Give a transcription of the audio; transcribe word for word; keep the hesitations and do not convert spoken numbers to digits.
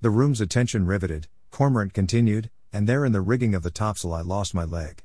The room's attention riveted, Cormorant continued, and there in the rigging of the topsail I lost my leg.